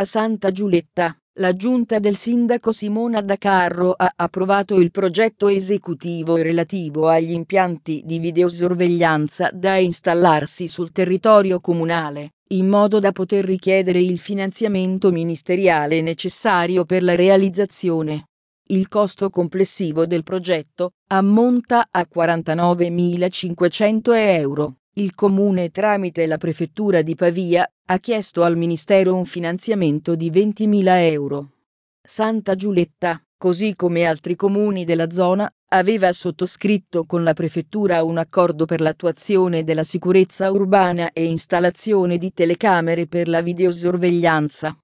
A Santa Giulietta, la giunta del sindaco Simona Dacarro ha approvato il progetto esecutivo relativo agli impianti di videosorveglianza da installarsi sul territorio comunale, in modo da poter richiedere il finanziamento ministeriale necessario per la realizzazione. Il costo complessivo del progetto ammonta a 49.500 euro. Il Comune, tramite la Prefettura di Pavia, ha chiesto al Ministero un finanziamento di 20.000 euro. Santa Giulietta, così come altri comuni della zona, aveva sottoscritto con la Prefettura un accordo per l'attuazione della sicurezza urbana e installazione di telecamere per la videosorveglianza.